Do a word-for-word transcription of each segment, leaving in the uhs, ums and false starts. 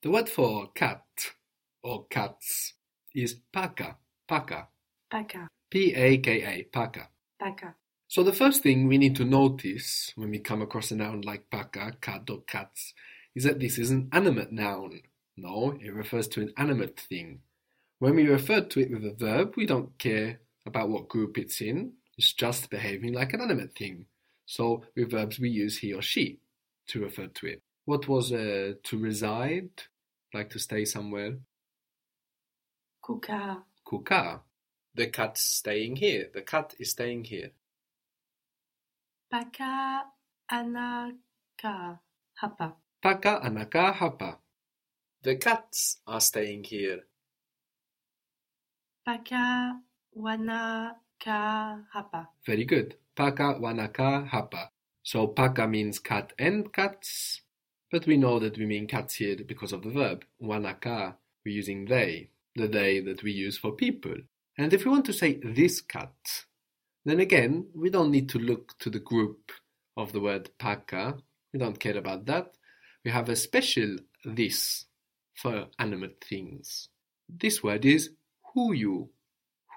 The word for cat or cats is paka, paka. Paka. P A K A, paka. Paka. So the first thing we need to notice when we come across a noun like paka, cat or cats, is that this is an animate noun. No, it refers to an animate thing. When we refer to it with a verb, we don't care about what group it's in. It's just behaving like an animate thing. So with verbs, we use he or she to refer to it. What was uh, to reside, like to stay somewhere? Kuka. Kuka. The cat's staying here. The cat is staying here. Paka anaka hapa. Paka anaka hapa. The cats are staying here. Paka wanaka hapa. Very good. Paka wanaka hapa. So paka means cat and cats, but we know that we mean cats here because of the verb. Wanaka, we're using they, the they that we use for people. And if we want to say this cat, then again, we don't need to look to the group of the word paka. We don't care about that. We have a special this for animate things. This word is huyu,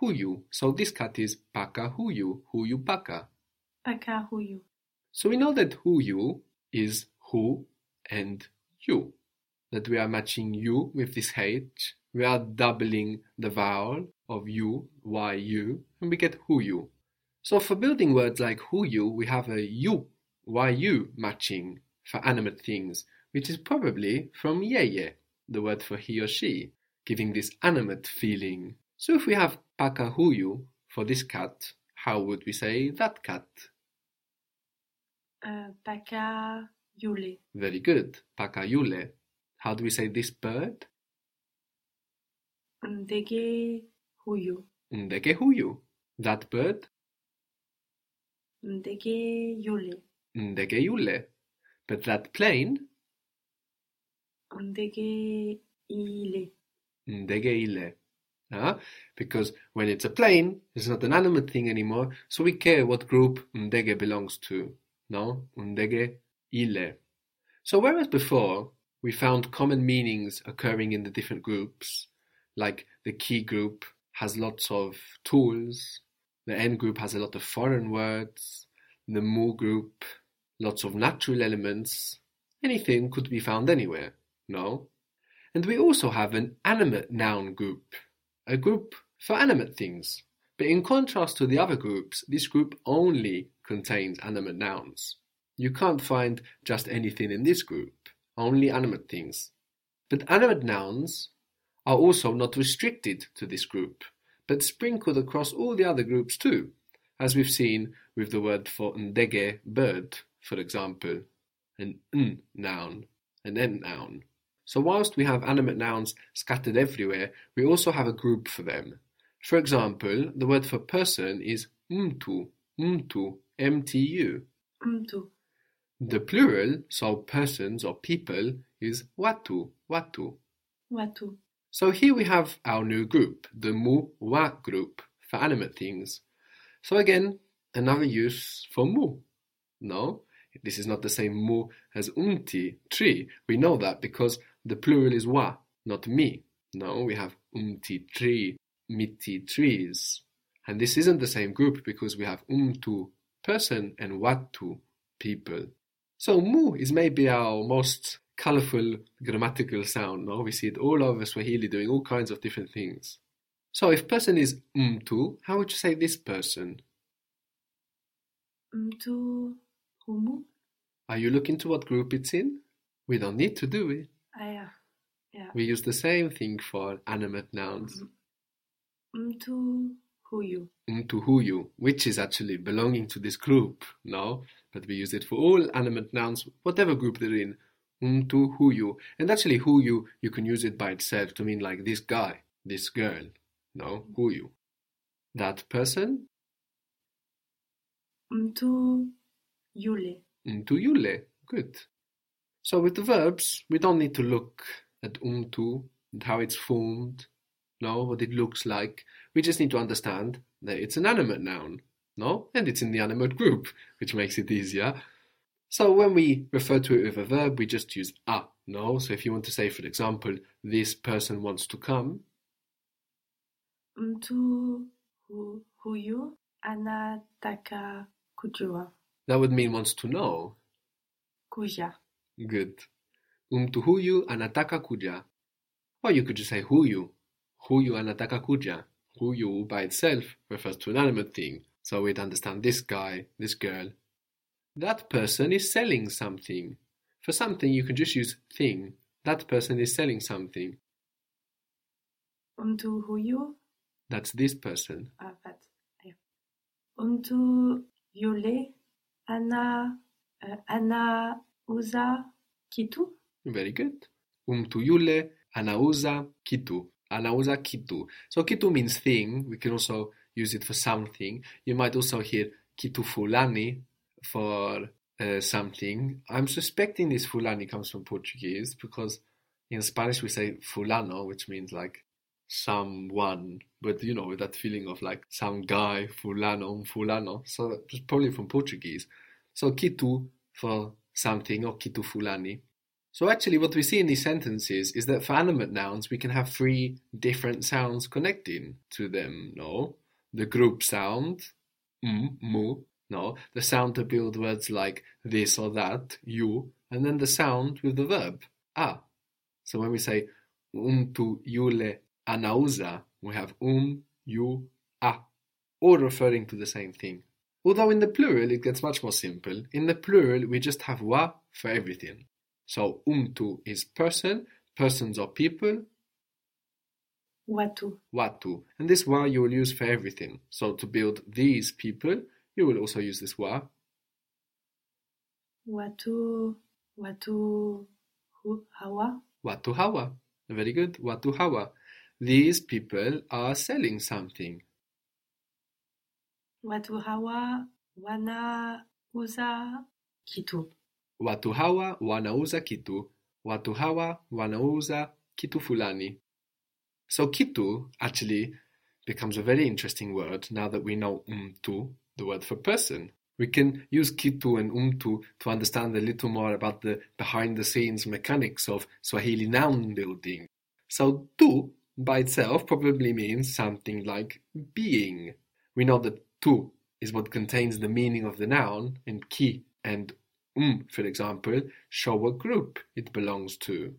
huyu. So this cat is paka huyu, huyu paka. Paka huyu. So we know that huyu is who and you. That we are matching you with this H. We are doubling the vowel of you, yu, and we get huyu. So for building words like huyu, we have a you, yu matching for animate things, which is probably from yeye, the word for he or she, giving this animate feeling. So if we have paka huyu for this cat, how would we say that cat? Uh, paka yule. Very good. Paka yule. How do we say this bird? Ndege huyu. Ndege huyu. That bird? Ndege yule. Ndege yule. But that plane? Ndege ile. Ndege ile. Uh, because when it's a plane, it's not an animate thing anymore, so we care what group ndege belongs to. No? Ndege ile. So whereas before we found common meanings occurring in the different groups, like the key group has lots of tools, the N group has a lot of foreign words, the mu group, lots of natural elements, anything could be found anywhere, no? And we also have an animate noun group, a group for animate things. But in contrast to the other groups, this group only contains animate nouns. You can't find just anything in this group, only animate things. But animate nouns are also not restricted to this group, but sprinkled across all the other groups too, as we've seen with the word for ndege, bird, for example, an n noun, an n noun. So whilst we have animate nouns scattered everywhere, we also have a group for them. For example, the word for person is mtu, mtu, M T U. Mtu. The plural, so persons or people, is watu, watu. Watu. So here we have our new group, the mu-wa group, for animate things. So again, another use for mu. No, this is not the same mu as umti, tree. We know that because the plural is wa, not mi. No, we have umti tree, miti trees. And this isn't the same group because we have umtu, person, and watu, people. So mu is maybe our most colourful grammatical sound, no? We see it all over Swahili doing all kinds of different things. So if person is mtu, how would you say this person? Mtu humu. Are you looking to what group it's in? We don't need to, do we? Aya. Yeah. We use the same thing for animate nouns. Mtu huyu. Mtu huyu, which is actually belonging to this group, no? But we use it for all animate nouns, whatever group they're in. Mtu huyu. And actually huyu, you can use it by itself to mean like this guy, this girl. No, huyu. That person? Mtu yule. Mtu yule. Good. So with the verbs, we don't need to look at umtu and how it's formed, no, what it looks like. We just need to understand that it's an animate noun, no? And it's in the animate group, which makes it easier. So when we refer to it with a verb, we just use a, no? So if you want to say, for example, this person wants to come. Mtu huyu anataka kujua. That would mean wants to know. Kuja. Good. Mtu huyu anataka kuja. Or you could just say huyu. Huyu anataka kuja. Huyu by itself refers to an animate thing. So we'd understand this guy, this girl. That person is selling something. For something, you could just use thing. That person is selling something. Mtu huyu. That's this person. Ah, but yeah. Mtu yule ana uh, anauza kitu. Very good. Mtu yule anauza kitu. Anauza kitu. So kitu means thing. We can also use it for something. You might also hear kitu fulani for uh, something. I'm suspecting this fulani comes from Portuguese because in Spanish we say fulano, which means like someone, but you know, with that feeling of like some guy, fulano, um fulano. So it's probably from Portuguese. So kitu for something or kitu fulani. So actually what we see in these sentences is that for animate nouns we can have three different sounds connecting to them, no? The group sound, m, mu, no? The sound to build words like this or that, you, and then the sound with the verb, a. So when we say umtu yule anauza, we have um, you, a, all referring to the same thing. Although in the plural it gets much more simple. In the plural we just have wa for everything. So, umtu is person, persons or people. Watu. Watu. And this wa you will use for everything. So, to build these people, you will also use this wa. Watu, watu hawa. Watu hawa. Very good. Watu hawa. These people are selling something. Watu hawa wanauza kitu. Watu hawa wanauza kitu. Watu hawa wanauza kitu fulani. So kitu actually becomes a very interesting word now that we know umtu, the word for person. We can use kitu and umtu to understand a little more about the behind-the-scenes mechanics of Swahili noun building. So tu by itself probably means something like being. We know that tu is what contains the meaning of the noun, and ki and Um, for example, show what group it belongs to.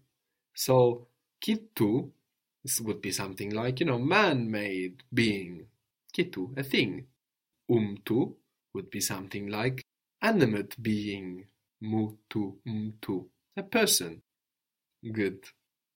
So, kitu this would be something like, you know, man-made being. Kitu, a thing. Umtu would be something like animate being. Mutu, umtu, a person. Good.